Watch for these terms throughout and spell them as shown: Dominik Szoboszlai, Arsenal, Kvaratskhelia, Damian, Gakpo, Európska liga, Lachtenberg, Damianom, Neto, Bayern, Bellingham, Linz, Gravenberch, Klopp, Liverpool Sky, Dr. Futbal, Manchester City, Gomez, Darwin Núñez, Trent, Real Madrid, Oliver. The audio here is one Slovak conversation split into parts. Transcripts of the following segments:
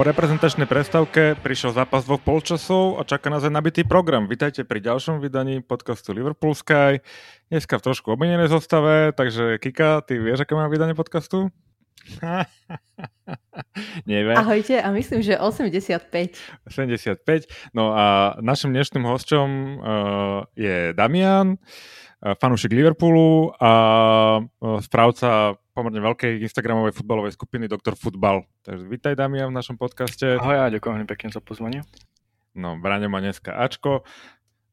Po reprezentačnej prestávke prišiel zápas dvoch polčasov a čaká nás aj nabitý program. Vítajte pri ďalšom vydaní podcastu Liverpool Sky. Dneska v trošku obmenenej zostave, takže Kika, ty vieš, aké mám vydanie podcastu? Neviem. Ahojte, a myslím, že 85. No a našim dnešným hosťom je Damian, fanúšik Liverpoolu a správca pomerne veľkej instagramovej futbalovej skupiny Dr. Futbal. Takže vítaj, Damian, v našom podcaste. Ahoj, ďakujem pekne za pozvanie. No, Braňo má dneska Ačko.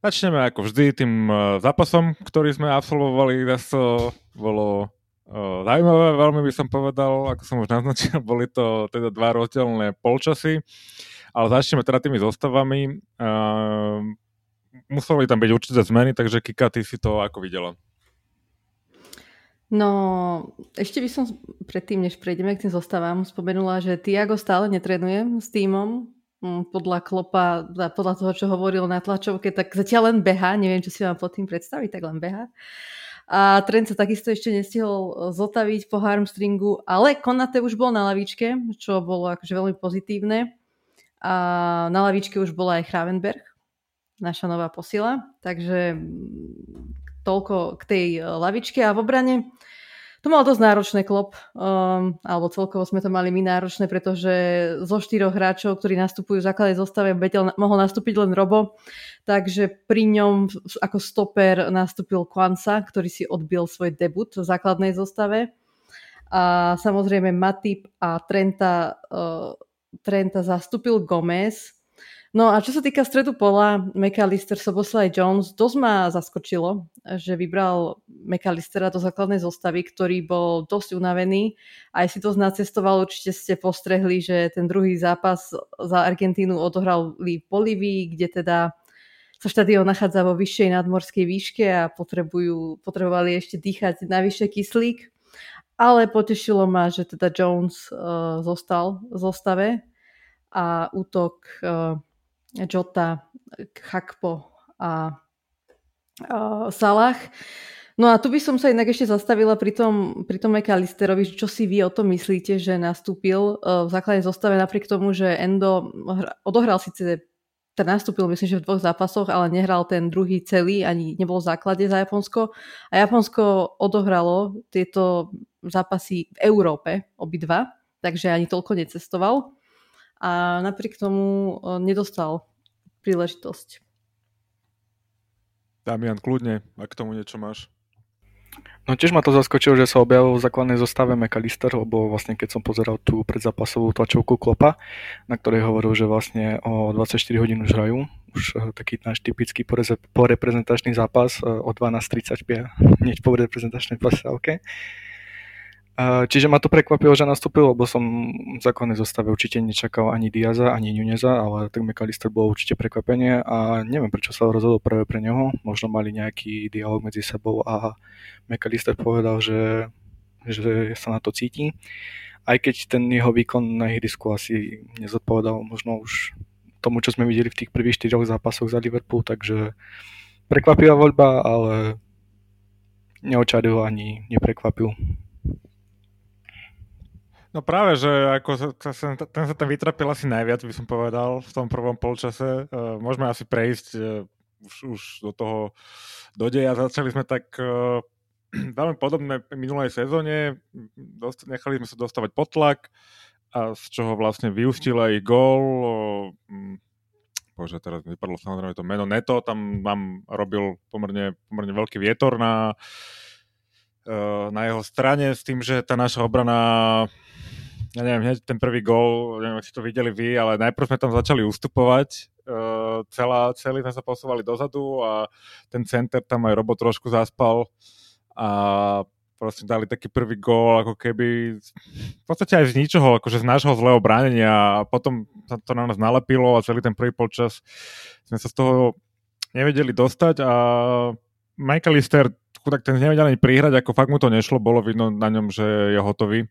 Začneme ako vždy tým zápasom, ktorý sme absolvovali. Dnes to bolo zaujímavé, veľmi by som povedal, ako som už naznačil, boli to teda dva rozdielne polčasy. Ale začneme teda tými zostavami. Museli tam byť určité zmeny, takže Kika, ty si to ako videla? No, ešte by som predtým, než prejdeme k tým zostavám, spomenula, že Thiago stále netrenuje s tímom. Podľa Kloppa, podľa toho, čo hovoril na tlačovke, tak zatiaľ len behá. Neviem, čo si vám pod tým predstaviť, tak len behá. A Trent sa takisto ešte nestihol zotaviť po hamstringu, ale Konate už bol na lavičke, čo bolo akože veľmi pozitívne. A na lavičke už bola aj Gravenberch, naša nová posila. Takže toľko k tej lavičke. A v obrane to mal dosť náročné Klopp, alebo celkovo sme to mali my náročné, pretože zo 4 hráčov, ktorí nastupujú v základnej zostave, mohol nastúpiť len Robo, takže pri ňom ako stoper nastúpil Quansah, ktorý si odbil svoj debut v základnej zostave. A samozrejme Matip a Trenta zastúpil Gomez. No a čo sa týka stredu pola, McAllister, Szoboszlai, Jones, dosť ma zaskočilo, že vybral McAllistera do základnej zostavy, ktorý bol dosť unavený. Aj si dosť nacestoval, určite ste postrehli, že ten druhý zápas za Argentínu odohral v Bolívii, kde teda sa štadión nachádza vo vyššej nadmorskej výške a potrebovali ešte dýchať navyše kyslík. Ale potešilo ma, že teda Jones zostal v zostave a útok Jota, Gakpo a Salah. No a tu by som sa inak ešte zastavila pri tom McAllisterovi, čo si vy o tom myslíte, že nastúpil v základnej zostave napriek tomu, že Endo odohral síce, nastúpil myslím, že v 2 zápasoch, ale nehral ten druhý celý, ani nebol v základe za Japonsko. A Japonsko odohralo tieto zápasy v Európe, obidva, takže ani toľko necestoval. A napriek tomu nedostal príležitosť. Damian, kľudne, ak k tomu niečo máš. No tiež ma to zaskočilo, že sa objavil v základnej zostave McAllister, lebo vlastne keď som pozeral tú predzápasovú tlačovku Kloppa, na ktorej hovoril, že vlastne o 24 hodín už hrajú, už taký náš typický poreprezentačný zápas o 12.35, hneď po reprezentačnej prestávke. Čiže ma to prekvapilo, že nastúpil, lebo som v základnej zostave určite nečakal ani Díaza, ani Núñeza, ale tak McAllister bolo určite prekvapenie a neviem, prečo sa rozhodol práve pre neho. Možno mali nejaký dialog medzi sebou a McAllister povedal, že sa na to cíti. Aj keď ten jeho výkon na ihrisku asi nezodpovedal možno už tomu, čo sme videli v tých prvých 4 zápasoch za Liverpool, takže prekvapila voľba, ale neočaril ani neprekvapil. No práve, že ako ten sa tam vytrapil asi najviac, by som povedal, v tom prvom polčase. Môžeme asi prejsť už do toho dodeja. Začali sme tak veľmi podobné minulej sezóne. Nechali sme sa dostávať pod tlak, a z čoho vlastne vyústil aj gól. Bože, teraz vypadlo samozrejme to meno Neto. Tam nám robil pomerne veľký vietor na jeho strane s tým, že tá naša obrana... Ja neviem, hneď ten prvý gól, neviem, ak si to videli vy, ale najprv sme tam začali ustupovať, celý sme sa posúvali dozadu a ten center tam aj Robo trošku zaspal a proste dali taký prvý gól, ako keby v podstate aj z ničoho, akože z nášho zlého bránenia a potom sa to na nás nalepilo a celý ten prvý polčas sme sa z toho nevedeli dostať a McAllister, tak ten nevedel ani prihrať, ako fakt mu to nešlo, bolo vidno na ňom, že je hotový.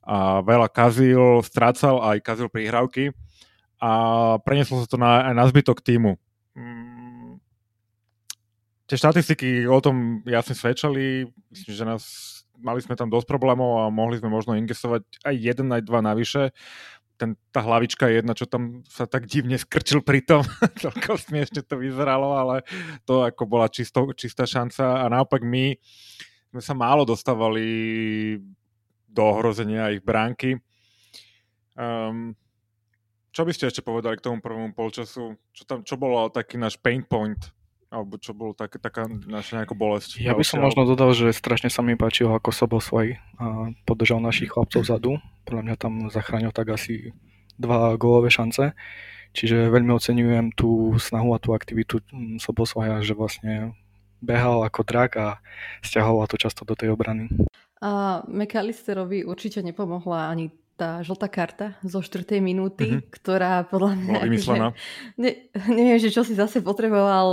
A veľa kazil, strácal aj kazil prihrávky a prenieslo sa to aj na zbytok týmu. Tie štatistiky o tom jasne svedčali, myslím, že mali sme tam dosť problémov a mohli sme možno ingestovať aj 1, aj 2 navyše. tá hlavička je jedna, čo tam sa tak divne skrčil pri tom. Celkom smiešne to vyzeralo, ale to ako bola čistá šanca. A naopak my sme sa málo dostávali do ohrozenia ich bránky. Čo by ste ešte povedali k tomu prvému polčasu? Čo bolo taký náš pain point? Alebo čo bolo taká naša nejaká bolesť? Ja by som možno dodal, že strašne sa mi páčilo, ako Szoboszlai podržal našich chlapcov vzadu. Podľa mňa tam zachránil tak asi 2 gólové šance. Čiže veľmi oceňujem tú snahu a tú aktivitu Szoboszlaia, že vlastne behal ako drak a stiahoval to často do tej obrany. A McAllisterovi určite nepomohla ani tá žltá karta zo 4. minúty, ktorá podľa mňa... vymyslená. Neviem, že čo si zase potreboval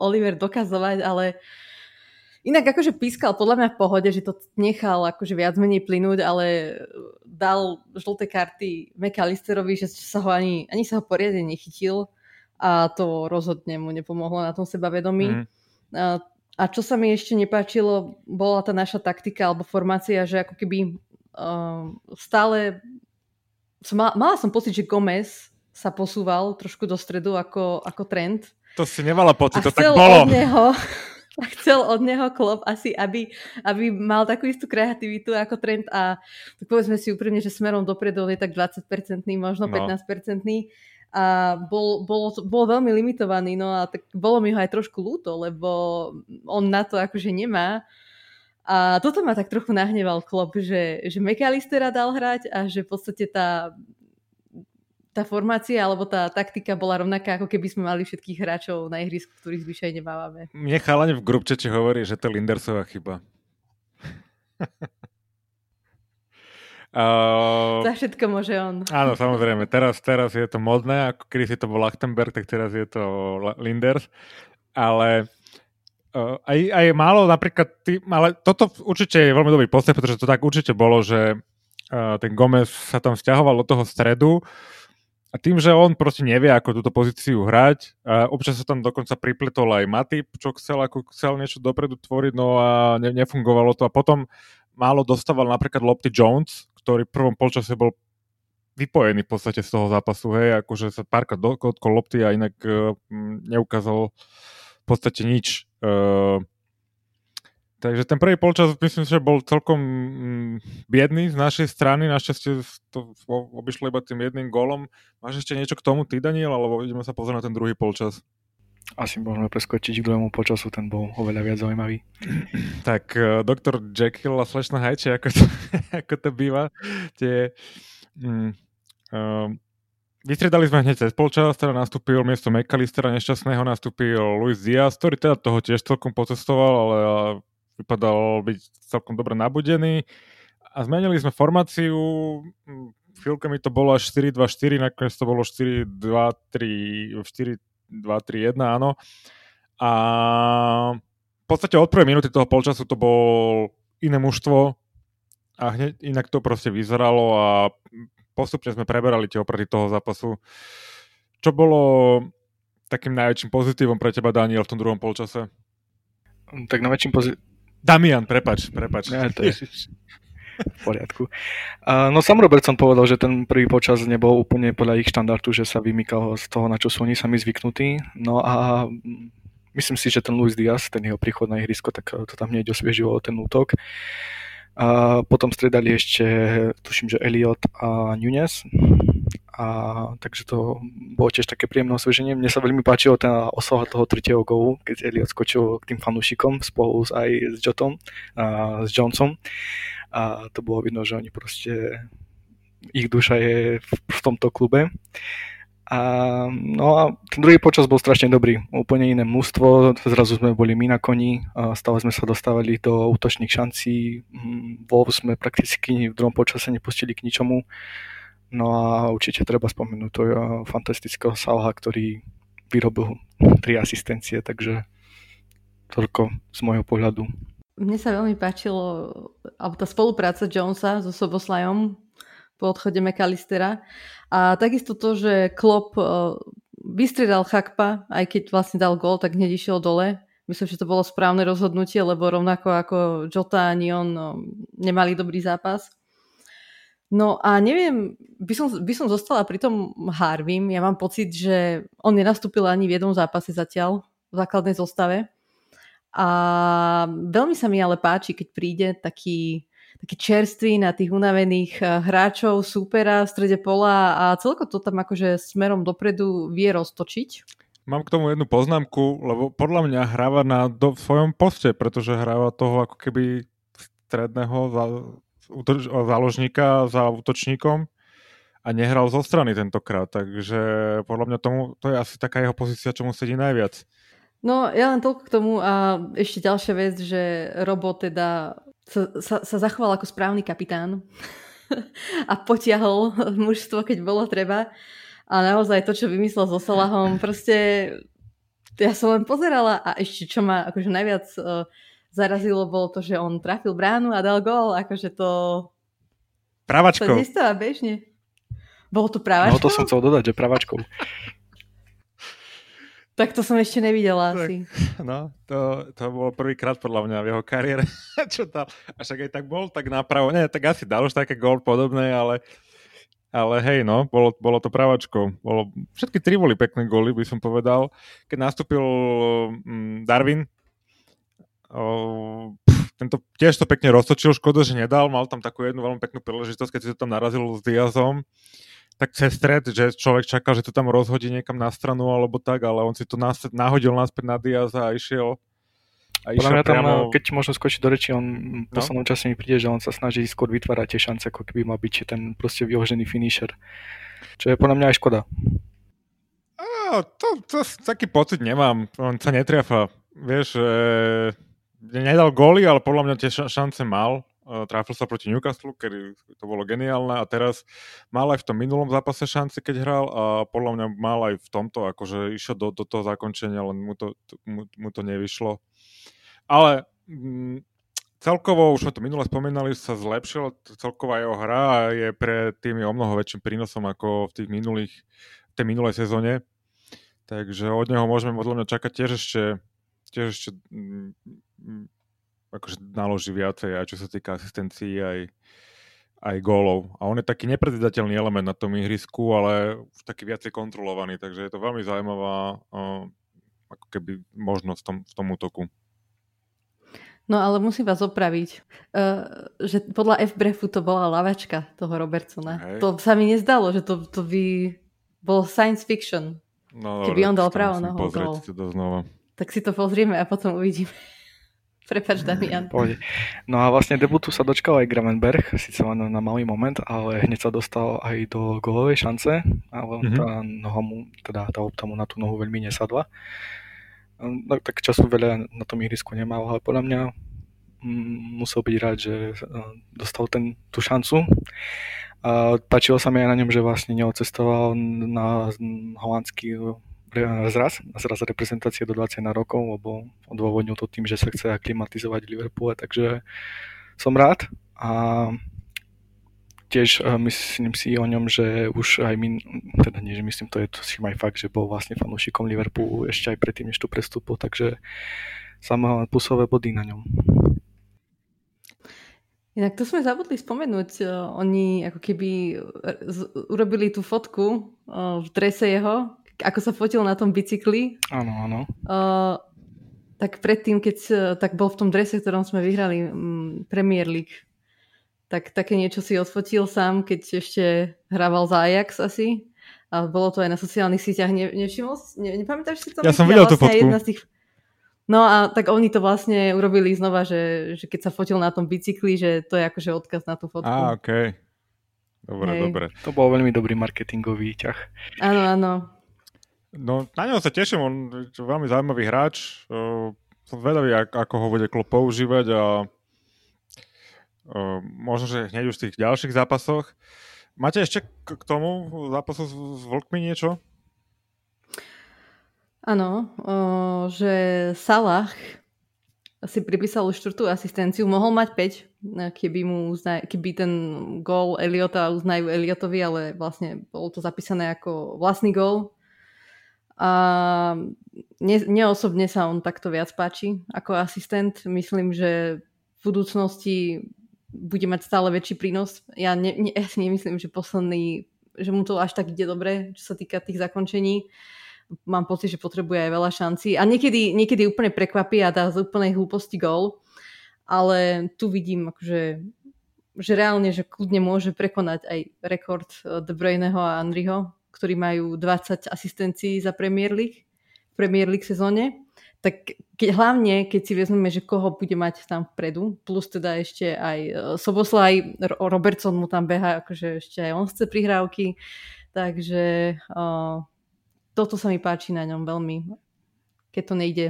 Oliver dokazovať, ale inak akože pískal podľa mňa v pohode, že to nechal akože viac menej plynúť, ale dal žlté karty McAllisterovi, že sa ho ani sa ho poriadne nechytil a to rozhodne mu nepomohlo na tom sebavedomí. A čo sa mi ešte nepáčilo, bola tá naša taktika alebo formácia, že ako keby... stále mala som pocit, že Gomez sa posúval trošku do stredu ako Trent. To si nemala pocit, to tak bolo. Chcel od neho Klopp asi, aby mal takú istú kreativitu ako Trent a tak povedzme si úprimne, že smerom dopredu je tak 20%, možno 15%. A bol veľmi limitovaný, no a tak bolo mi ho aj trošku ľúto, lebo on na to akože nemá. A toto ma tak trochu nahneval Klopp, že McAllistera dal hrať a že v podstate tá formácia alebo tá taktika bola rovnaká, ako keby sme mali všetkých hráčov na ihrisku, ktorých zvyčajne mávame. Mne chalane v grupčete hovorí, že to je Lindersová chyba. Za všetko môže on. Áno, samozrejme. Teraz je to modné, ako kedy si to bol Lachtenberg, tak teraz je to Linders. Ale... Aj málo napríklad, ale toto určite je veľmi dobrý postoj, pretože to tak určite bolo, že ten Gomez sa tam vzťahoval do toho stredu a tým, že on proste nevie, ako túto pozíciu hrať, občas sa tam dokonca pripletol aj Matip, čo chcel niečo dopredu tvoriť, no a nefungovalo to a potom málo dostával napríklad lopty Jones, ktorý v prvom polčase bol vypojený v podstate z toho zápasu, hej, akože sa párkrát dotkol lopty a inak neukázal v podstate nič. Takže ten prvý polčas myslím, že bol celkom biedný z našej strany. Našťastie to obišlo iba tým jedným gólom. Máš ešte niečo k tomu ty, Daniel? Alebo ideme sa pozrieť na ten druhý polčas? Asi môžeme preskočiť k druhému polčasu. Ten bol oveľa viac zaujímavý. Tak doktor Jekyll a slečna Hyde, ako to býva. Vystriedali sme hneď cez polčas, teda nastúpil miesto McAllistera nešťastného, nastúpil Luis Díaz, ktorý teda toho tiež celkom pocestoval, ale vypadal byť celkom dobre nabudený. A zmenili sme formáciu, chvíľkami to bolo až 4-2-4, nakoniec to bolo 4-2-3-1, áno. A v podstate od prvej minúty toho polčasu to bol iné mužstvo a hneď inak to proste vyzeralo a postupne sme preberali tie oproti toho zápasu. Čo bolo takým najväčším pozitívom pre teba, Daniel, v tom druhom polčase? Tak najväčším pozitívom... Damian, prepáč. Ja, to je v poriadku. No sám Robertson povedal, že ten prvý polčas nebol úplne podľa ich štandardu, že sa vymýkal z toho, na čo sú oni sami zvyknutí. No a myslím si, že ten Luis Díaz, ten jeho príchod na ihrisko, tak to tam hneď osviežilo ten útok. A potom striedali ešte, tuším, že Elliott a Núñez. A takže to bolo tiež také príjemné osveženie. Mne sa veľmi páčilo tá oslava toho 3. gólu, keď Elliott skočil k tým fanúšikom spolu aj s Jotom, a s Jonesom. A to bolo vidno, že oni proste, ich duša je v tomto klube. No a ten druhý počas bol strašne dobrý, úplne iné mužstvo, zrazu sme boli my na koni, stále sme sa dostávali do útočných šancí, Wolves sme prakticky v druhom počase nepustili k ničomu, no a určite treba spomenúť to fantastického Salaha, ktorý vyrobil 3 asistencie, takže toľko z môjho pohľadu. Mne sa veľmi páčilo, alebo tá spolupráca Jonesa so Szoboszlaiom, po odchode McAllistera. A takisto to, že Klopp vystriedal Gakpa, aj keď vlastne dal gól, tak hneď išiel dole. Myslím, že to bolo správne rozhodnutie, lebo rovnako ako Jota ani on nemali dobrý zápas. No a neviem, by som zostala pri tom Harvim. Ja mám pocit, že on nenastúpil ani v jednom zápase zatiaľ v základnej zostave. A veľmi sa mi ale páči, keď príde taký čerstvý na tých unavených hráčov, súpera v strede pola a celko to tam akože smerom dopredu vie roztočiť. Mám k tomu jednu poznámku, lebo podľa mňa hráva na svojom poste, pretože hráva toho ako keby stredného záložníka za útočníkom a nehral zo strany tentokrát, takže podľa mňa to je asi taká jeho pozícia, čo mu sedí najviac. No ja len toľko k tomu a ešte ďalšia vec, že Robo teda sa zachoval ako správny kapitán a potiahol mužstvo, keď bolo treba, a naozaj to, čo vymyslel so Salahom, proste ja som len pozerala a ešte čo ma akože najviac zarazilo, bolo to, že on trafil bránu a dal gól, akože to... Pravačkou. To nestáva bežne. Bolo to pravačkou? No to som chcel dodať, že pravačkou. Tak to som ešte nevidela tak, asi. No, to bolo prvýkrát podľa mňa v jeho kariére. Čo dal? A však aj tak bol, tak napravo. Nie, tak asi dal už také gól podobné, ale hej, no, bolo to pravačkou. Všetky tri boli pekné góly, by som povedal. Keď nastúpil Darwin, tento tiež to pekne roztočil, škoda, že nedal, mal tam takú jednu veľmi peknú príležitosť, keď si to tam narazil s Díazom, tak cez stred, že človek čakal, že to tam rozhodí niekam na stranu alebo tak, ale on si to nahodil naspäť na Díaza a išiel. Podľa mňa tam, keď možno skočiť do reči, on v poslednom čase mi príde, že on sa snaží skôr vytvárať tie šance, ako keby mal byť ten proste vyhožený finisher, čo je podľa mňa aj škoda. To taký pocit nemám, on sa netriafa, vieš, nedal góly, ale podľa mňa tie šance mal. Tráfil sa proti Newcastle, kedy to bolo geniálne, a teraz mal aj v tom minulom zápase šance, keď hral, a podľa mňa mal aj v tomto, akože išiel do toho zakončenia, len mu to nevyšlo. Ale celkovo, už sme to minule spomínali, sa zlepšila celková jeho hra a je pre tým o mnoho väčším prínosom ako v tej minulej sezóne. Takže od neho môžeme podľa mňa čakať tiež ešte akože naloží viacej, aj čo sa týka asistencií, aj gólov. A on je taký nepredvídateľný element na tom ihrisku, ale už taký viacej kontrolovaný, takže je to veľmi zaujímavá ako keby možnosť v tom útoku. No ale musím vás opraviť, že podľa FBrefu to bola lavačka toho Robertsona. Hej. To sa mi nezdalo, že to by bolo science fiction. No, keby on dal pravou nohou gól. Tak si to pozrieme a potom uvidíme. Prepáč, Damian. No a vlastne debutu sa dočkal aj Gravenberch, síce len na malý moment, ale hneď sa dostal aj do gólovej šance, ale tá opta mu na tú nohu veľmi nesadla. Tak času veľa na tom ihrisku nemal, ale podľa mňa musel byť rád, že dostal tú šancu. A páčilo sa mi aj na ňom, že vlastne neocestoval na holandský zraz reprezentácie do 20 rokov, lebo odôvodnil to tým, že sa chce aklimatizovať v Liverpoole, takže som rád a tiež myslím si o ňom, že už aj to je to si aj fakt, že bol vlastne fanúšikom Liverpoolu ešte aj predtým, než tu prestúpil, takže samé plusové body na ňom. Inak to sme zabudli spomenúť. Oni ako keby urobili tú fotku v drese jeho, ako sa fotil na tom bicykli. Áno. Tak predtým, keď tak bol v tom drese, ktorom sme vyhrali Premier League, tak také niečo si odfotil sám, keď ešte hrával za Ajax asi. A bolo to aj na sociálnych síťach. Nepamätáš si to? Ja som videl tú fotku. No a tak oni to vlastne urobili znova, že keď sa fotil na tom bicykli, že to je akože odkaz na tú fotku. Á, okej. Dobre. To bol veľmi dobrý marketingový ťah. Áno. No, na ňom sa teším, on je veľmi zaujímavý hráč. Som zvedavý, ako ho bude Klopp používať a možno, že hneď už v tých ďalších zápasoch. Máte ešte k tomu zápasu s Vlkmi niečo? Áno, že Salah si pripísal už 4. asistenciu. Mohol mať 5, keby ten gól Elliotta uznajú Elliotovi, ale vlastne bolo to zapísané ako vlastný gól. A neosobne sa on takto viac páči ako asistent. Myslím, že v budúcnosti bude mať stále väčší prínos. Ja si nemyslím, že mu to až tak ide dobre, čo sa týka tých zakončení. Mám pocit, že potrebuje aj veľa šancí. A niekedy úplne prekvapí a dá z úplnej hlúposti gól. Ale tu vidím, akože, že reálne, že kľudne môže prekonať aj rekord De Bruyneho a Henryho, ktorí majú 20 asistencií za Premier League sezóne. Tak hlavne, keď si vezmeme, že koho bude mať tam vpredu, plus teda ešte aj Szoboszlai, Robertson mu tam behá, akože ešte aj on chce prihrávky, takže toto sa mi páči na ňom veľmi, keď to nejde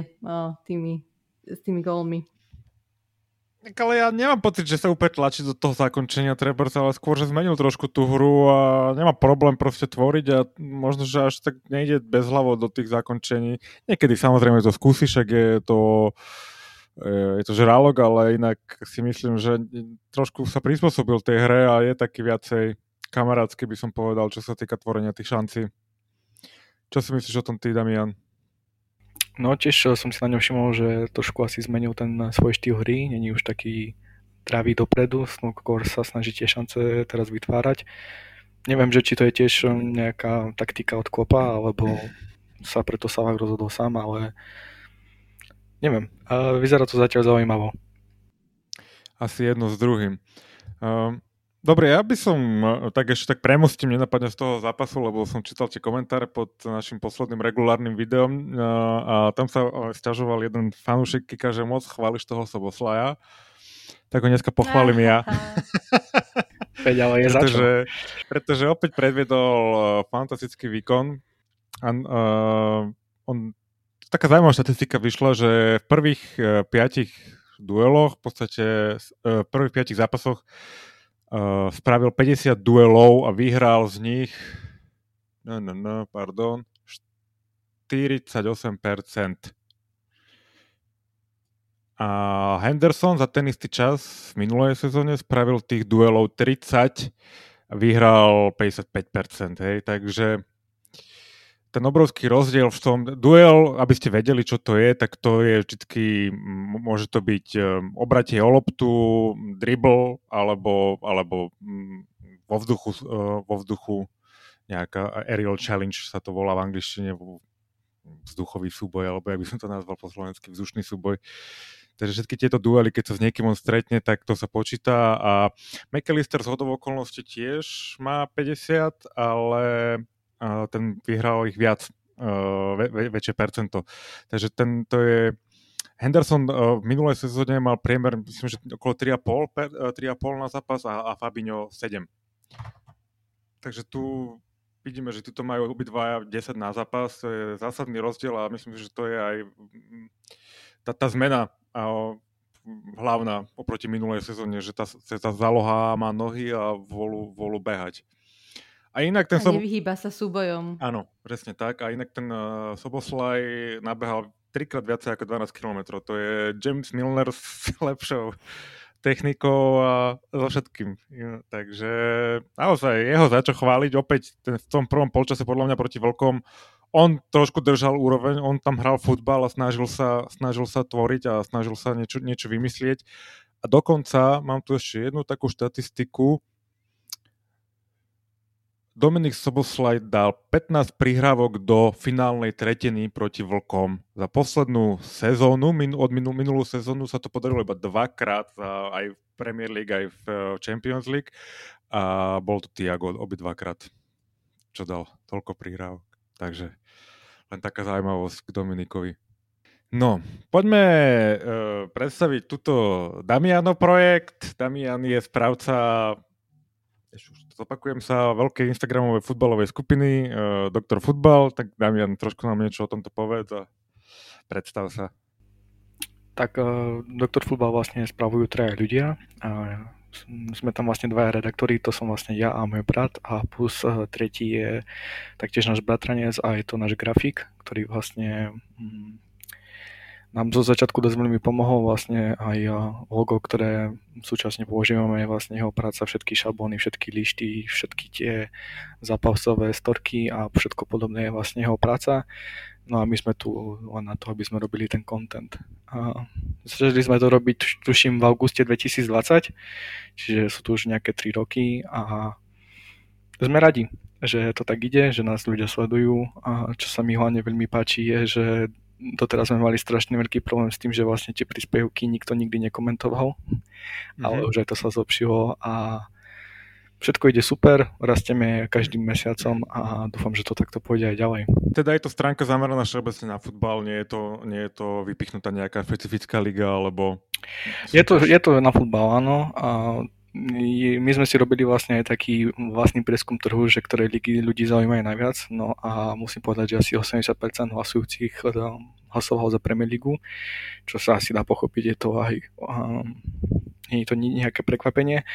s tými gólmi. Ale ja nemám pocit, že sa úplne tlačí do toho zakončenia Trebors, ale skôr, že zmenil trošku tú hru a nemá problém proste tvoriť a možno, že až tak nejde bezhlavo do tých zakončení. Niekedy samozrejme to skúsi, však je to žralok, ale inak si myslím, že trošku sa prispôsobil tej hre a je taký viacej kamarátsky, by som povedal, čo sa týka tvorenia tých šancí. Čo si myslíš o tom ty, Damian? No tiež som si na ňom všimol, že trošku asi zmenil ten svoj štýl hry, není už taký tráví dopredu, skôr sa snaží tie šance teraz vytvárať. Neviem, že či to je tiež nejaká taktika od Kloppa, alebo sa preto Salah rozhodol sám, ale neviem, vyzerá to zatiaľ zaujímavo. Asi jedno s druhým. Dobre, ja by som tak ešte tak premostím nenapadne z toho zápasu, lebo som čítal tie komentáre pod našim posledným regulárnym videom a tam sa sťažoval jeden fanúšik Kika, že moc chváliš toho Szoboszlaia. Tak ho dneska pochválim ja. Pretože opäť predviedol fantastický výkon. Taká zaujímavá štatistika vyšla, že v prvých 5 dueloch, v podstate v prvých 5 zápasoch spravil 50 duelov a vyhral z nich 48%. A Henderson za ten istý čas v minulej sezóne spravil tých duelov 30 a vyhral 55%. Hej. Takže ten obrovský rozdiel v tom duel, aby ste vedeli, čo to je, tak to je vždycky, môže to byť obratie o loptu, dribble, alebo vo vzduchu nejaká aerial challenge sa to volá v angličtine, vzduchový súboj, alebo ja by som to nazval po slovensky vzdušný súboj. Takže všetky tieto duely, keď sa s niekým on stretne, tak to sa počíta a McAllister zhodou okolností tiež má 50, ale ten vyhral ich viac, väčšie percento. Takže to je... Henderson v minulej sezóne mal priemer, myslím, že okolo 3,5 na zápas a Fabinho 7. Takže tu vidíme, že tuto majú obidvaja 10 na zápas. To je zásadný rozdiel a myslím, že to je aj tá zmena hlavná oproti minulej sezóne, že tá záloha má nohy a volu behať. A inak ten nevyhýba sa súbojom. Áno, presne tak. A inak ten Szoboszlai nabehal 3-krát viacej ako 12 kilometrov. To je James Milner s lepšou technikou a so všetkým. Takže naozaj jeho za čo chváliť. Opäť v tom prvom polčase podľa mňa proti Vlkom on trošku držal úroveň, on tam hral futbal a snažil sa tvoriť a snažil sa niečo vymyslieť. A dokonca mám tu ešte jednu takú štatistiku. Dominik Szoboszlai dal 15 prihrávok do finálnej tretiny proti Vlkom. Za poslednú sezónu, minulú sezónu sa to podarilo iba 2-krát, aj v Premier League, aj v Champions League. A bol to Thiago obidvakrát, čo dal toľko prihrávok. Takže len taká zaujímavosť k Dominikovi. No, poďme predstaviť tuto Damiano projekt. Damian je správca... Zopakujem sa, veľkej instagramovej futbalovej skupiny Dr. Futbal, tak Damian, trošku nám niečo o tomto povedz a predstav sa. Tak Dr. Futbal vlastne spravujú 3 ľudia a sme tam vlastne 2 redaktori, to som vlastne ja a môj brat a plus tretí je taktiež náš bratranec a je to náš grafik, ktorý vlastne nám zo začiatku dosť veľmi pomohol vlastne aj logo, ktoré súčasne používame, je vlastne jeho práca, všetky šablóny, všetky lišty, všetky tie zápasové storky a všetko podobné je vlastne jeho práca. No a my sme tu len na to, aby sme robili ten content. A začali sme to robiť, tuším, v auguste 2020, čiže sú tu už nejaké 3 roky a sme radi, že to tak ide, že nás ľudia sledujú a čo sa mi hlavne veľmi páči je, že doteraz sme mali strašne veľký problém s tým, že vlastne tie príspevky nikto nikdy nekomentoval, ale už aj to sa zlepšilo a všetko ide super, rastieme každým mesiacom a dúfam, že to takto pôjde aj ďalej. Teda je to stránka zameraná všeobecne na futbal, nie je to vypichnutá nejaká špecifická liga, alebo... Je to na futbal, áno. A my sme si robili vlastne aj taký vlastný prieskum trhu, že ktoré ligy ľudí zaujímajú najviac. No a musím povedať, že asi 80% hlasujúcich hlasoval za Premier Ligu, čo sa asi dá pochopiť, je to aj nie je to nejaké prekvapenie.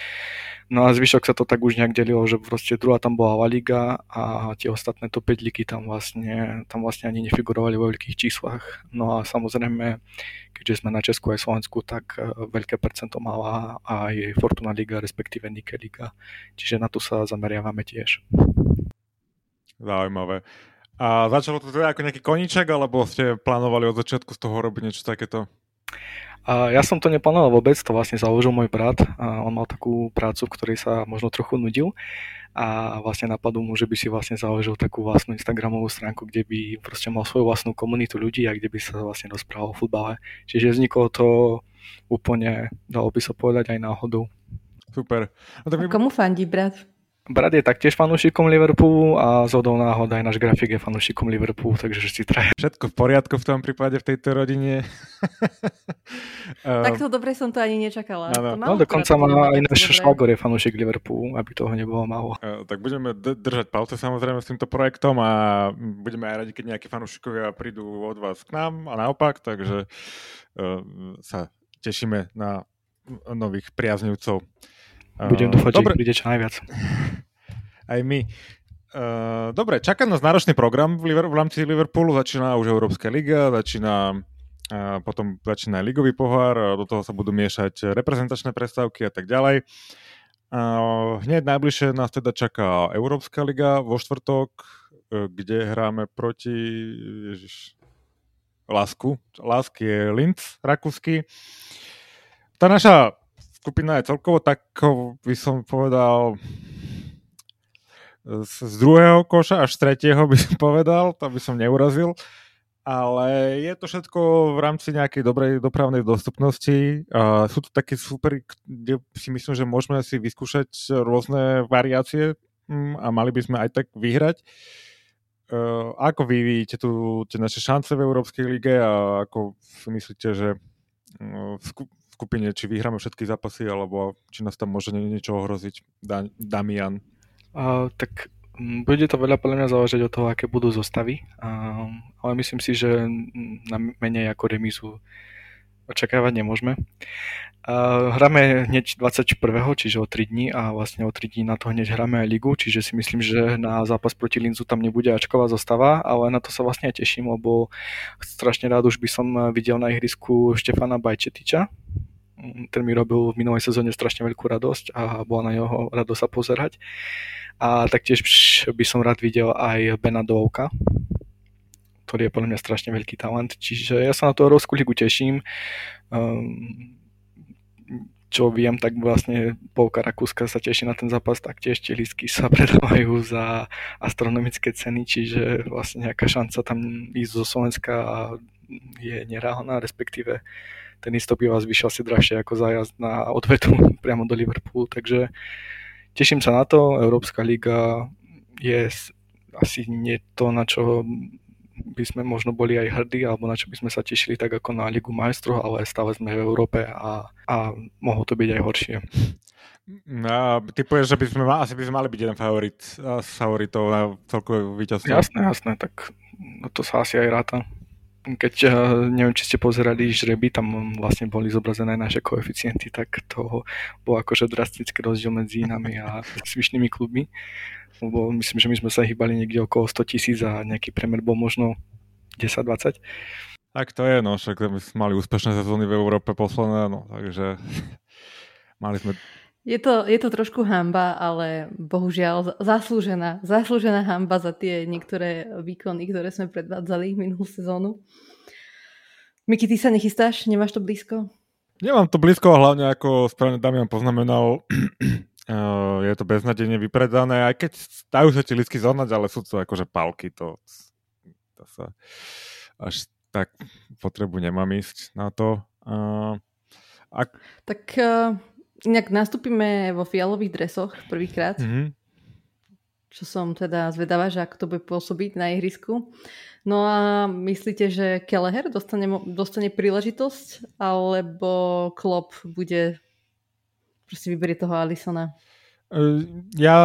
No a zvyšok sa to tak už nejak delilo, že proste druhá tam bola La Liga a tie ostatné top 5 ligy tam vlastne ani nefigurovali vo veľkých číslach. No a samozrejme, keďže sme na Česku aj Slovensku, tak veľké percento mala aj Fortuna Liga, respektíve Nike Liga. Čiže na to sa zameriavame tiež. Zaujímavé. A začalo to teda ako nejaký koníček, alebo ste plánovali od začiatku z toho robiť niečo takéto? Ja som to neplánoval vôbec, to vlastne založil môj brat. On mal takú prácu, v ktorej sa možno trochu nudil a vlastne napadol mu, že by si vlastne založil takú vlastnú Instagramovú stránku, kde by proste mal svoju vlastnú komunitu ľudí a kde by sa vlastne rozprával o futbale. Čiže vzniklo to úplne, dalo by sa povedať, aj náhodou. Super. A komu fandí brat? Brat je taktiež fanúšikom Liverpoolu a zhodou náhod aj náš grafik je fanúšikom Liverpoolu, takže všetci traja. Všetko v poriadku v tom prípade v tejto rodine. Takto dobre som to ani nečakala. No dokonca má aj náš švagor je fanúšik Liverpoolu, aby toho nebolo málo. Tak budeme držať palce samozrejme s týmto projektom a budeme aj radi, keď nejakí fanúšikovia prídu od vás k nám a naopak, takže sa tešíme na nových priaznivcov. Budem dúfať, že ich príde čo najviac. Aj my. Dobre, čaká nás náročný program v rámci Liverpoolu. Začína už Európska liga, potom začína ligový pohár, do toho sa budú miešať reprezentačné prestávky a tak ďalej. Hneď najbližšie nás teda čaká Európska liga vo štvrtok, kde hráme proti Lásku. Lásk je Linz, rakúsky. Tá naša skupina je celkovo tako, by som povedal, z druhého koša až tretieho by som povedal, to by som neurazil, ale je to všetko v rámci nejakej dobrej dopravnej dostupnosti. Sú to také super, kde si myslím, že môžeme si vyskúšať rôzne variácie a mali by sme aj tak vyhrať. Ako vy vidíte tu tie naše šance v Európskej lige a ako si myslíte, že skupine, či vyhráme všetky zápasy, alebo či nás tam môže niečo ohroziť, Damian? Tak bude to veľa podľa mňa záležať od toho, aké budú zostavy, ale myslím si, že na menej ako remízu očakávať nemôžeme. Hráme hneď 21., čiže o 3 dní a vlastne o 3 dní na to hneď hráme aj ligu, čiže si myslím, že na zápas proti Linzu tam nebude ačková zostava, ale na to sa vlastne aj teším, lebo strašne rád už by som videl na ihrisku Štefana Bajčetiča. Ten mi robil v minulej sezóne strašne veľkú radosť a bola na jeho radosť sa pozerať. A taktiež by som rád videl aj Bena Dolovka, ktorý je podľa mňa strašne veľký talent. Čiže ja sa na tú Európsku ligu teším. Čo viem, tak vlastne polka Rakúska sa teší na ten zápas, taktiež tie lístky sa predávajú za astronomické ceny, čiže vlastne nejaká šanca tam ísť zo Slovenska je nereálna, respektíve ten istý by vás vyšiel si drahšie ako zájazd na odvetu priamo do Liverpoolu, takže teším sa na to. Európska liga je asi nie to, na čo by sme možno boli aj hrdí, alebo na čo by sme sa tešili tak ako na Ligu majstrov, ale stále sme v Európe a mohlo to byť aj horšie. No, ty povieš, že by sme mali byť jeden favoritov na celkové víťazstvo. Jasné, tak to sa asi aj ráta. Keď, neviem, či ste pozerali žreby, tam vlastne boli zobrazené naše koeficienty, tak to bol akože drastický rozdiel medzi nami a zvyšnými klubmi. Lebo myslím, že my sme sa hýbali niekde okolo 100 000 a nejaký priemer bol možno 10-20. Tak to je, no, však my sme mali úspešné sezóny v Európe posledné, no, takže mali sme Je to trošku hanba, ale bohužiaľ zaslúžená hanba za tie niektoré výkony, ktoré sme predvádzali minulú sezónu. Miky, ty sa nechystáš? Nemáš to blízko? Nemám to blízko, hlavne ako správne Damian poznamenal, je to beznadejne vypredané, aj keď dajú sa ti lístky zohnať, ale sú to akože palky, to sa až tak potrebu nemám ísť na to. Inak nastúpime vo fialových dresoch prvýkrát, čo som teda zvedavá, že ako to bude pôsobiť na ihrisku. No a myslíte, že Kelleher dostane príležitosť, alebo Klopp bude, proste vyberie toho Alissona? Ja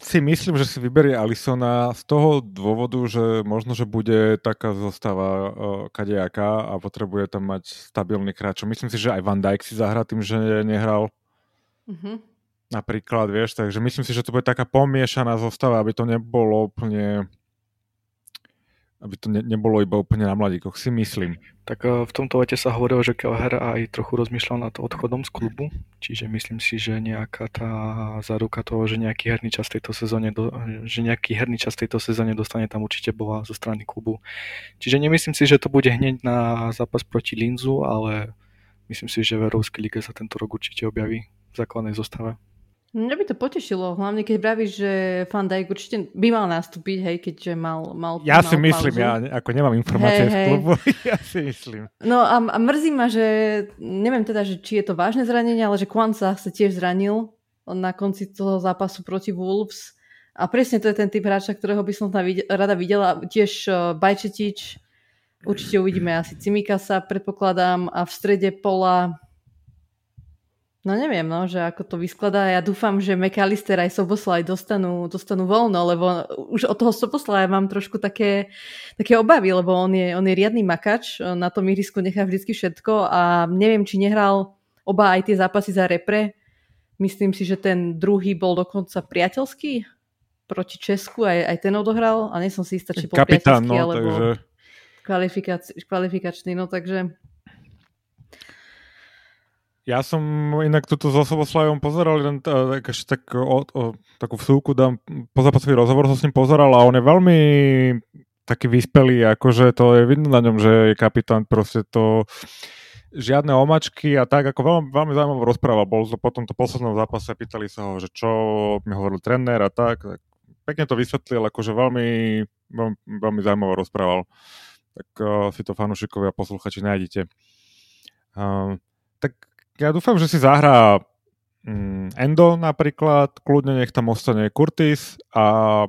si myslím, že si vyberie Alissona z toho dôvodu, že možno, že bude taká zostava kadejaká a potrebuje tam mať stabilný kráčov. Myslím si, že aj Van Dijk si zahrá tým, že nehral. Napríklad, vieš, takže myslím si, že to bude taká pomiešaná zostava, aby to nebolo úplne iba úplne na mladíkoch, si myslím. Tak v tomto lete sa hovorilo, že Kelleher aj trochu rozmýšľal nad odchodom z klubu, čiže myslím si, že nejaká tá záruka toho, že nejaký herný čas tejto sezóne dostane, tam určite bola zo strany klubu. Čiže nemyslím si, že to bude hneď na zápas proti Linzu, ale myslím si, že v Európskej lige sa tento rok určite objaví v základnej zostave. Mňa by to potešilo, hlavne keď vravíš, že Van Dijk určite by mal nastúpiť, hej, keďže mal ja si myslím, pauzu. Ja ako nemám informácie z klubu, ja si myslím. No a mrzí ma, že neviem teda, že či je to vážne zranenie, ale že Quansah sa tiež zranil na konci toho zápasu proti Wolves. A presne to je ten typ hráča, ktorého by som tam rada videla. Tiež Bajčetič, určite uvidíme asi Cimikasa, predpokladám, a v strede pola... No neviem, že ako to vyskladá. Ja dúfam, že McAllister aj Szoboszlai dostanú voľno, lebo už od toho Szoboszlaia mám trošku také obavy, lebo on je riadny makač, na tom ihrisku nechá vždy všetko a neviem, či nehral oba aj tie zápasy za repre. Myslím si, že ten druhý bol dokonca priateľský proti Česku, aj ten odohral a nie som si istá, či bol priateľský, alebo takže... kvalifikačný, takže... Ja som inak tuto so Szoboszlaiom pozeral, takú vsúku dám, pozápasový rozhovor som s ním pozeral a on je veľmi taký vyspelý, akože to je vidno na ňom, že je kapitán, proste to žiadne omačky a tak, ako veľmi, veľmi zaujímavá rozpráva. Bol to potom to poslednom zápase, pýtali sa ho, že čo mi hovoril tréner a tak. Pekne to vysvetlil, akože veľmi, veľmi, veľmi zaujímavo rozprával. Tak si to fanúšikovia a posluchači nájdete. Tak ja dúfam, že si zahrá Endo napríklad, kľudne nech tam ostane Curtis a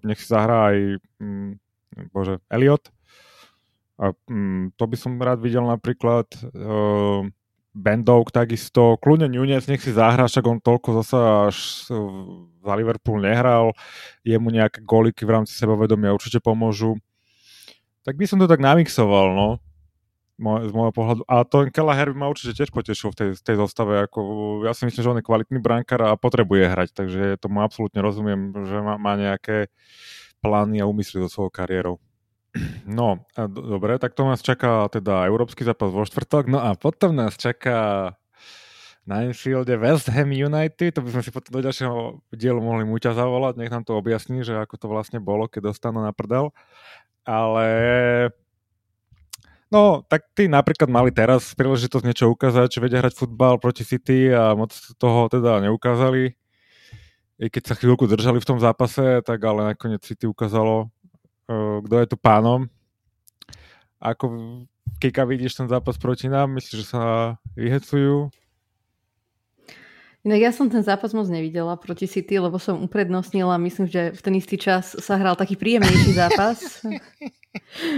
nech si zahrá aj Elliott. A, to by som rád videl napríklad Bandov takisto. Kľudne Núñez nech si zahrá, však on toľko zasa až za Liverpool nehral. Jemu nejaké góliky v rámci sebavedomia určite pomôžu. Tak by som to tak namixoval, no. Z môjho pohľadu. A to Kelleher by ma určite tiež potešil v tej zostave. Ja si myslím, že on je kvalitný brankár a potrebuje hrať, takže tomu absolútne rozumiem, že má nejaké plány a úmysly so svojou kariérou. No, dobre, tak to nás čaká teda európsky zápas vo štvrtok, no a potom nás čaká na Anfielde West Ham United, to by sme si potom do ďalšieho dielu mohli Muťa zavolať, nech nám to objasní, že ako to vlastne bolo, keď dostanú na prdel. Ale... No, tak tí napríklad mali teraz príležitosť niečo ukázať, že vedia hrať futbal proti City a moc toho teda neukázali. I keď sa chvíľku držali v tom zápase, tak ale nakoniec City ukázalo, kto je tu pánom. Ako Kika vidíš ten zápas proti nám? Myslíš, že sa vyhecujú? Inak ja som ten zápas moc nevidela proti City, lebo som uprednostnila, myslím, že v ten istý čas sa hral taký príjemnejší zápas.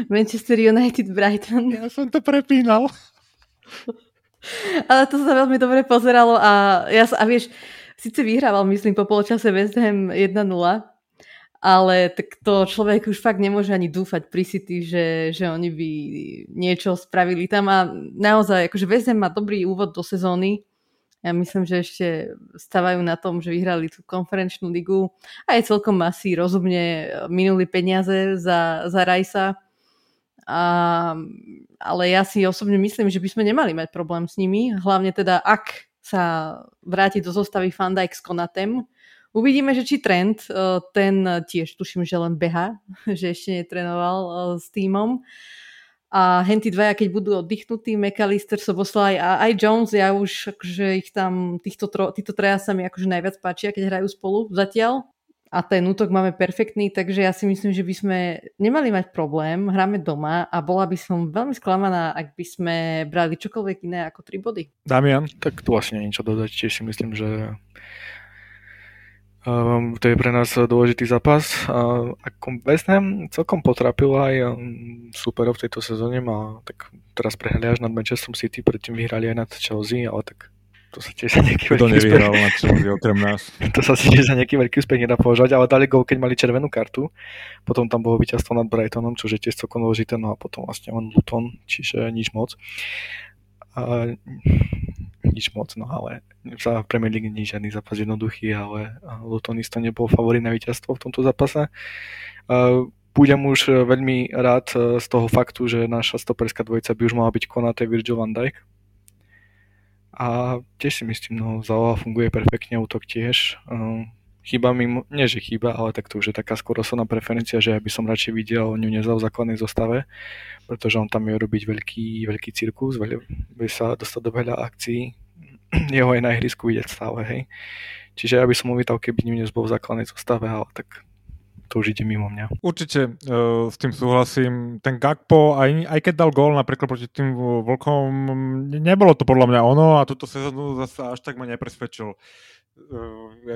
Manchester United Brighton. Ja som to prepínal. Ale to sa veľmi dobre pozeralo a vieš, síce vyhrával, myslím, po polčase West Ham 1-0, ale tak to človek už fakt nemôže ani dúfať pri City, že oni by niečo spravili tam a naozaj, akože West Ham má dobrý úvod do sezóny. Ja myslím, že ešte stavajú na tom, že vyhrali tú konferenčnú ligu a je celkom asi rozumne minuli peniaze za Rajsa. Ale ja si osobne myslím, že by sme nemali mať problém s nimi. Hlavne teda, ak sa vráti do zostavy Van Dijk s Konatem. Uvidíme, že či Trent, ten tiež tuším, že len beha, že ešte netrenoval s tímom. A henty dvaja, keď budú oddychnutí, McAllister, Szoboszlai a aj Jones, ja už akože ich tam, títo treja sa mi akože najviac páčia, keď hrajú spolu zatiaľ. A ten útok máme perfektný, takže ja si myslím, že by sme nemali mať problém, hráme doma a bola by som veľmi sklamaná, ak by sme brali čokoľvek iné ako 3 body. Damian, tak tu vlastne niečo dodať, tiež si myslím, že to je pre nás dôležitý zápas. Ako West Ham celkom potrapil aj súperov v tejto sezóne, a tak teraz prehli až nad Manchesterom City, predtým vyhrali aj nad Chelsea, ale tak to sa tiež za nejaký veľký úspech. Nad Chelsea, okrem nás. To sa tiež za nejaký veľký úspech nedá považovať, ale dali gól, keď mali červenú kartu. Potom tam bolo víťazstvo nad Brightonom, čo je tiež celkom dôležité, no a potom vlastne on Luton, čiže nič moc. Nič moc, no ale za Premier League nie je žiadny zápas jednoduchý, ale Luton isto nebol favorit na víťazstvo v tomto zápase. Budem už veľmi rád z toho faktu, že naša stoperská dvojica by už mala byť Konate, Virgil van Dijk. A tiež si myslím, no Záloha funguje perfektne, útok tiež. Chýba mi, nie že chýba, ale tak to už je taká skoro osobná preferencia, že ja by som radšej videl Núñez v základnej zostave, pretože on tam je robiť veľký cirkus, by sa dostať do veľa akcií, jeho aj na ihrisku vidieť stále, hej. Čiže ja by som uvítal, keby Núñez bol v základnej zostave, ale tak to už ide mimo mňa. Určite s tým súhlasím. Ten Gakpo, aj keď dal gól napríklad proti tým Vlkom, nebolo to podľa mňa ono a túto sezónu zase až tak ma nepresvedčil.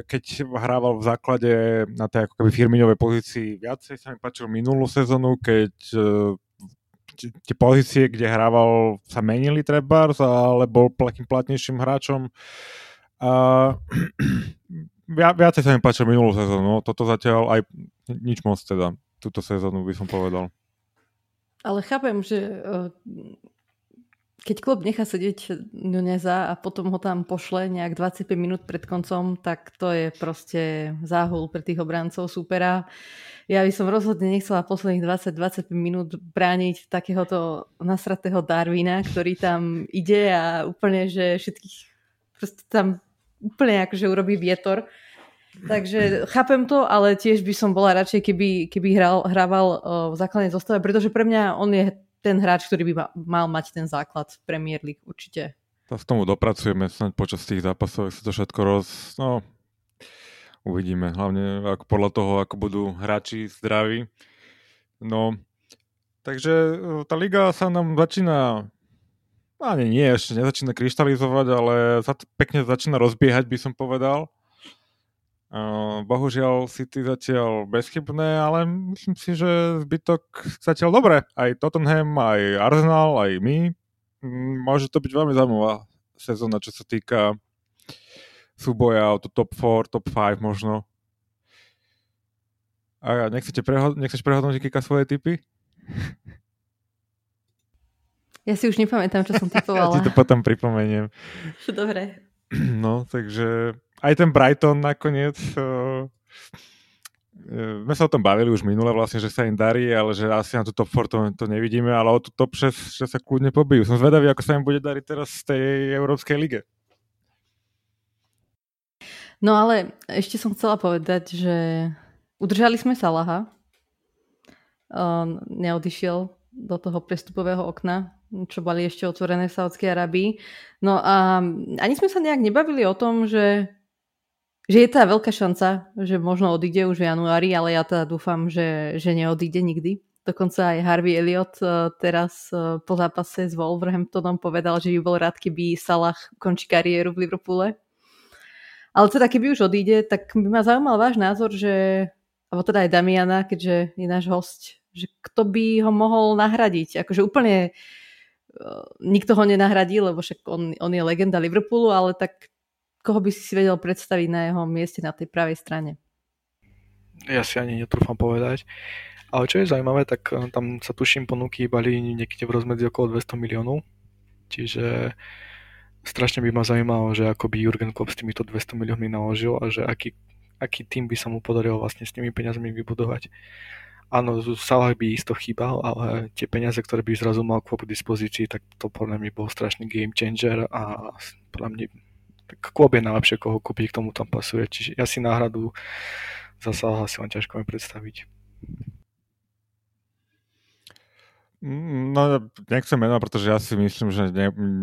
Keď hrával v základe na tej ako keby firmiňovej pozícii viacej, sa mi páčil minulú sezónu, keď tie pozície, kde hrával, sa menili trebárs, ale bol takým platnejším hráčom. Viacej sa mi páčil minulú sezónu, toto zatiaľ aj nič moc teda, túto sezónu by som povedal. Ale chápem, že keď Klopp nechá sedieť Núñeza a potom ho tam pošle nejak 25 minút pred koncom, tak to je proste záhul pre tých obrancov súpera. Ja by som rozhodne nechcela posledných 20-25 minút brániť takéhoto nasratého Darwina, ktorý tam ide a úplne, že všetkých proste tam úplne akože urobí vietor. Takže chápem to, ale tiež by som bola radšej, keby hrával v základnej zostave, pretože pre mňa on je ten hráč, ktorý by mal mať ten základ v Premier League určite. To k tomu dopracujeme snáď počas tých zápasov, ak sa to všetko No, uvidíme. Hlavne ako podľa toho, ako budú hráči zdraví. No, takže tá liga sa nám začína ešte nezačína kryštalizovať, ale pekne začína rozbiehať, by som povedal. Bohužiaľ City zatiaľ bezchybné, ale myslím si, že zbytok zatiaľ dobre. Aj Tottenham, aj Arsenal, aj my. Môže to byť veľmi zaujímavá sezóna, čo sa týka súboja o to top 4, top 5 možno. A nechceš prehodnotiť Kika svoje tipy? Ja si už nepamätám, čo som tipovala. Ja ti to potom pripomeniem. Dobre. No, takže aj ten Brighton nakoniec. My sa o tom bavili už minule vlastne, že sa im darí, ale že asi na tú top 4 to nevidíme, ale o tú top 6 že sa kľudne pobijú. Som zvedavý, ako sa im bude dariť teraz z tej Európskej lige. No ale ešte som chcela povedať, že udržali sme Salaha. Neodišiel do toho prestupového okna, čo boli ešte otvorené v Saúdskej Arabii. No a ani sme sa nejak nebavili o tom, že je tá veľká šanca, že možno odíde už v januári, ale ja teda dúfam, že neodíde nikdy. Dokonca aj Harvey Elliott teraz po zápase s Wolverhamptonom povedal, že by bol rád, keby Salah končí kariéru v Liverpoole. Ale teda keby už odíde, tak by ma zaujímal váš názor, že, alebo teda aj Damiana, keďže je náš hosť, že kto by ho mohol nahradiť. Akože úplne nikto ho nenahradí, lebo však on je legenda Liverpoolu, ale tak koho by si vedel predstaviť na jeho mieste na tej pravej strane? Ja si ani netrúfam povedať. Ale čo je zaujímavé, tak tam sa tuším ponuky bali niekde v rozmedzi okolo 200 miliónov. Čiže strašne by ma zaujímalo, že ako by Jurgen Klopp s týmito 200 miliónmi naložil a že aký tým by sa mu podarilo vlastne s tými peniazmi vybudovať. Áno, Salah by isto chýbal, ale tie peniaze, ktoré by zrazu mal Klopp k dispozícii, tak to podľa mňa bol strašný game changer a podľa mňa tak Klopp je najlepšie, koho kúpiť, k tomu tam pasuje. Čiže ja si náhradu za Salaha si len ťažko predstaviť. No, nechcem menovať, pretože ja si myslím, že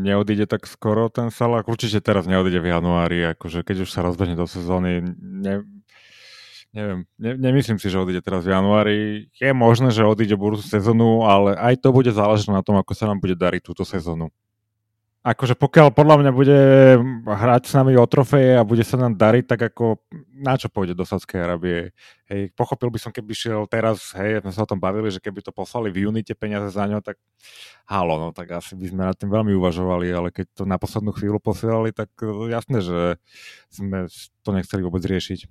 neodíde tak skoro ten Salah. Určite teraz neodíde v januári, akože keď už sa rozbehne do sezóny, nemyslím si, že odíde teraz v januári. Je možné, že odíde budúcu sezónu, ale aj to bude záležné na tom, ako sa nám bude dariť túto sezónu. Akože pokiaľ podľa mňa bude hrať s nami o trofeje a bude sa nám dariť, tak ako na čo pôjde do Saudskej Arábie. Hej, pochopil by som, keby šiel teraz, hej, sme sa o tom bavili, že keby to poslali v júni tie peniaze za ňo, tak halo, no tak asi by sme nad tým veľmi uvažovali, ale keď to na poslednú chvíľu posielali, tak jasné, že sme to nechceli vôbec riešiť.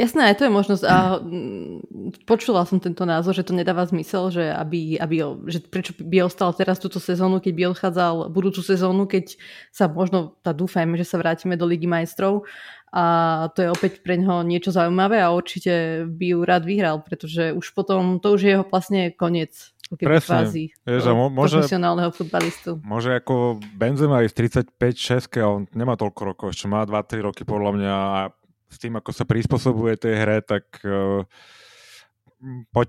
Jasné, aj to je možnosť a počula som tento názor, že to nedáva zmysel, že, že prečo by ostal teraz túto sezónu, keď by odchádzal budúcu sezónu, keď sa možno, dúfajme, že sa vrátime do Ligy majstrov a to je opäť pre ňoho niečo zaujímavé a určite by ju rád vyhral, pretože už potom, to už je jeho vlastne koniec. Presne, profesionálneho futbalistu. Môže ako Benzema aj v 35-6, on nemá toľko rokov, ešte má 2-3 roky podľa mňa a s tým, ako sa prispôsobuje tej hre, tak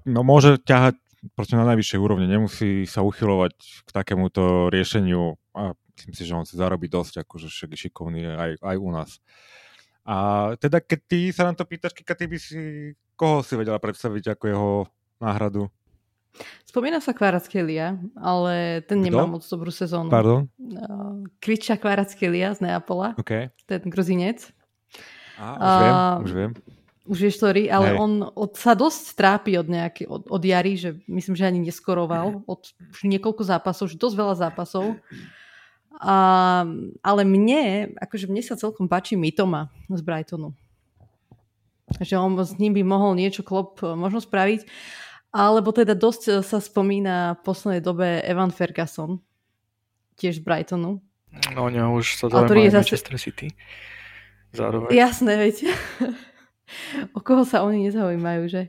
môže ťahať proste na najvyššej úrovni. Nemusí sa uchyľovať k takémuto riešeniu. A myslím si, že on si zarobí dosť, akože šikovný aj u nás. A teda, keď ty sa nám to pýtaš, Kika, ty by si koho si vedela predstaviť ako jeho náhradu? Spomína sa Kvaratskhelia, ale ten nemá moc dobrú sezónu. Pardon? Kriča Kvaratskhelia z Neapola, ten Gruzinec. Už viem. Už vieš, sorry, ale on sa dosť trápi od jary, že myslím, že ani neskoroval od už niekoľko zápasov, už dosť veľa zápasov. Ale mne sa celkom páči Mitoma z Brightonu. Že on s ním by mohol niečo Klopp možno spraviť. Alebo teda dosť sa spomína v poslednej dobe Evan Ferguson, tiež z Brightonu. No, ňa už sa zaujímajú Manchester City. Zároveň. Jasné, veď. O koho sa oni nezaujímajú, že?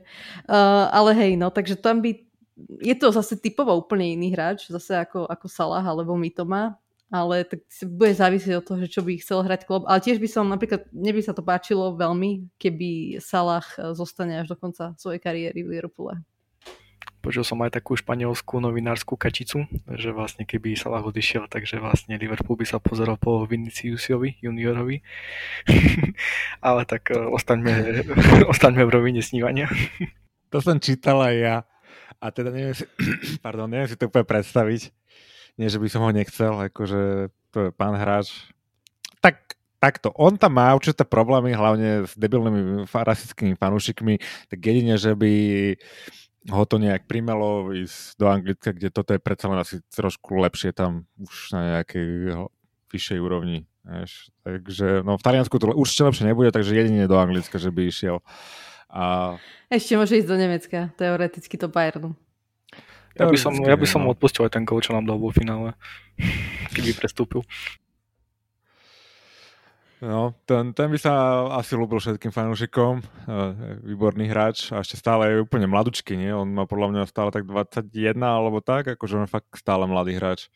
Ale hej, no, takže tam by... Je to zase typovo úplne iný hráč, zase ako Salah alebo Mitoma, ale tak bude závisieť od toho, že čo by chcel hrať Klopp. Ale tiež by som napríklad... Mne by sa to páčilo veľmi, keby Salah zostane až do konca svojej kariéry v Liverpoole. Počul som aj takú španielskú novinárskú kačicu, že vlastne keby Salah odišiel, takže vlastne Liverpool by sa pozeral po Viniciusovi, juniorovi. Ale tak ostaňme v rovine snívania. To som čítala ja. A teda neviem si to úplne predstaviť. Nie, že by som ho nechcel, akože to je pán hráč. Takto, on tam má určité problémy, hlavne s debilnými rasickými fanúšikmi, tak jedine, že by ho to nejak primelo ísť do Anglicka, kde toto je predsa len asi trošku lepšie tam už na nejakej vyššej úrovni. Takže v Taliansku to určite lepšie nebude, takže jedine do Anglicka, že by išiel. A... Ešte môže ísť do Nemecka, teoreticky do Bayernu. Ja by som odpustil aj ten gól, čo nám dal vo finále, keby prestúpil. No, ten by sa asi ľúbil všetkým fanúšikom, výborný hráč a ešte stále je úplne mladučký, nie? On má podľa mňa stále tak 21 alebo tak, akože on je fakt stále mladý hráč.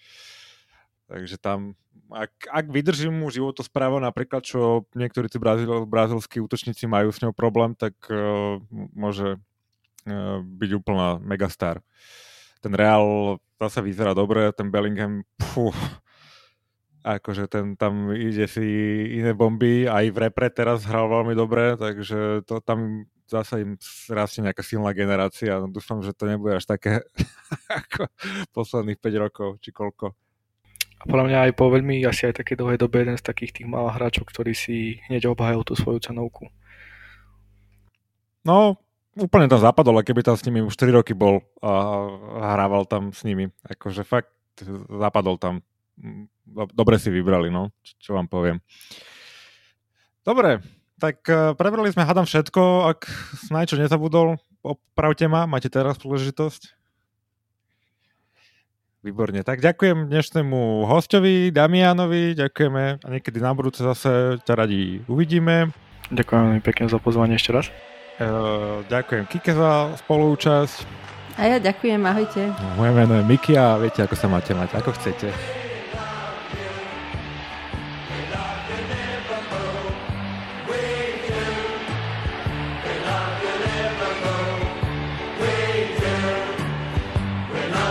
Takže tam, ak vydržím mu životosprávo, napríklad, čo niektorí tí brazilskí útočníci majú s ňou problém, tak môže byť úplná megastar. Ten Real zase vyzerá dobre, ten Bellingham, akože ten tam ide si iné bomby, aj v repre teraz hral veľmi dobre, takže to tam zase im rastie nejaká silná generácia. No, dúfam, že to nebude až také ako posledných 5 rokov, či koľko. A podľa mňa aj po veľmi, asi aj také dlhej dobe jeden z takých tých malých hráčov, ktorí si hneď obhájil tú svoju cenovku. No, úplne tam zapadol, ale keby tam s nimi už 3 roky bol a hrával tam s nimi. Akože fakt zapadol tam. Dobre si vybrali, no, čo vám poviem. Dobre, tak prebrali sme hádam všetko, ak na niečo nezabudol, opravte ma, máte teraz príležitosť. Výborne, tak ďakujem dnešnému hostovi, Damianovi, ďakujeme a niekedy na budúce zase ťa radi uvidíme. Ďakujem pekne za pozvanie ešte raz. Ďakujem Kike za spoluúčasť. A ja ďakujem, ahojte. Moje meno je Miki a viete, ako sa máte mať, ako chcete.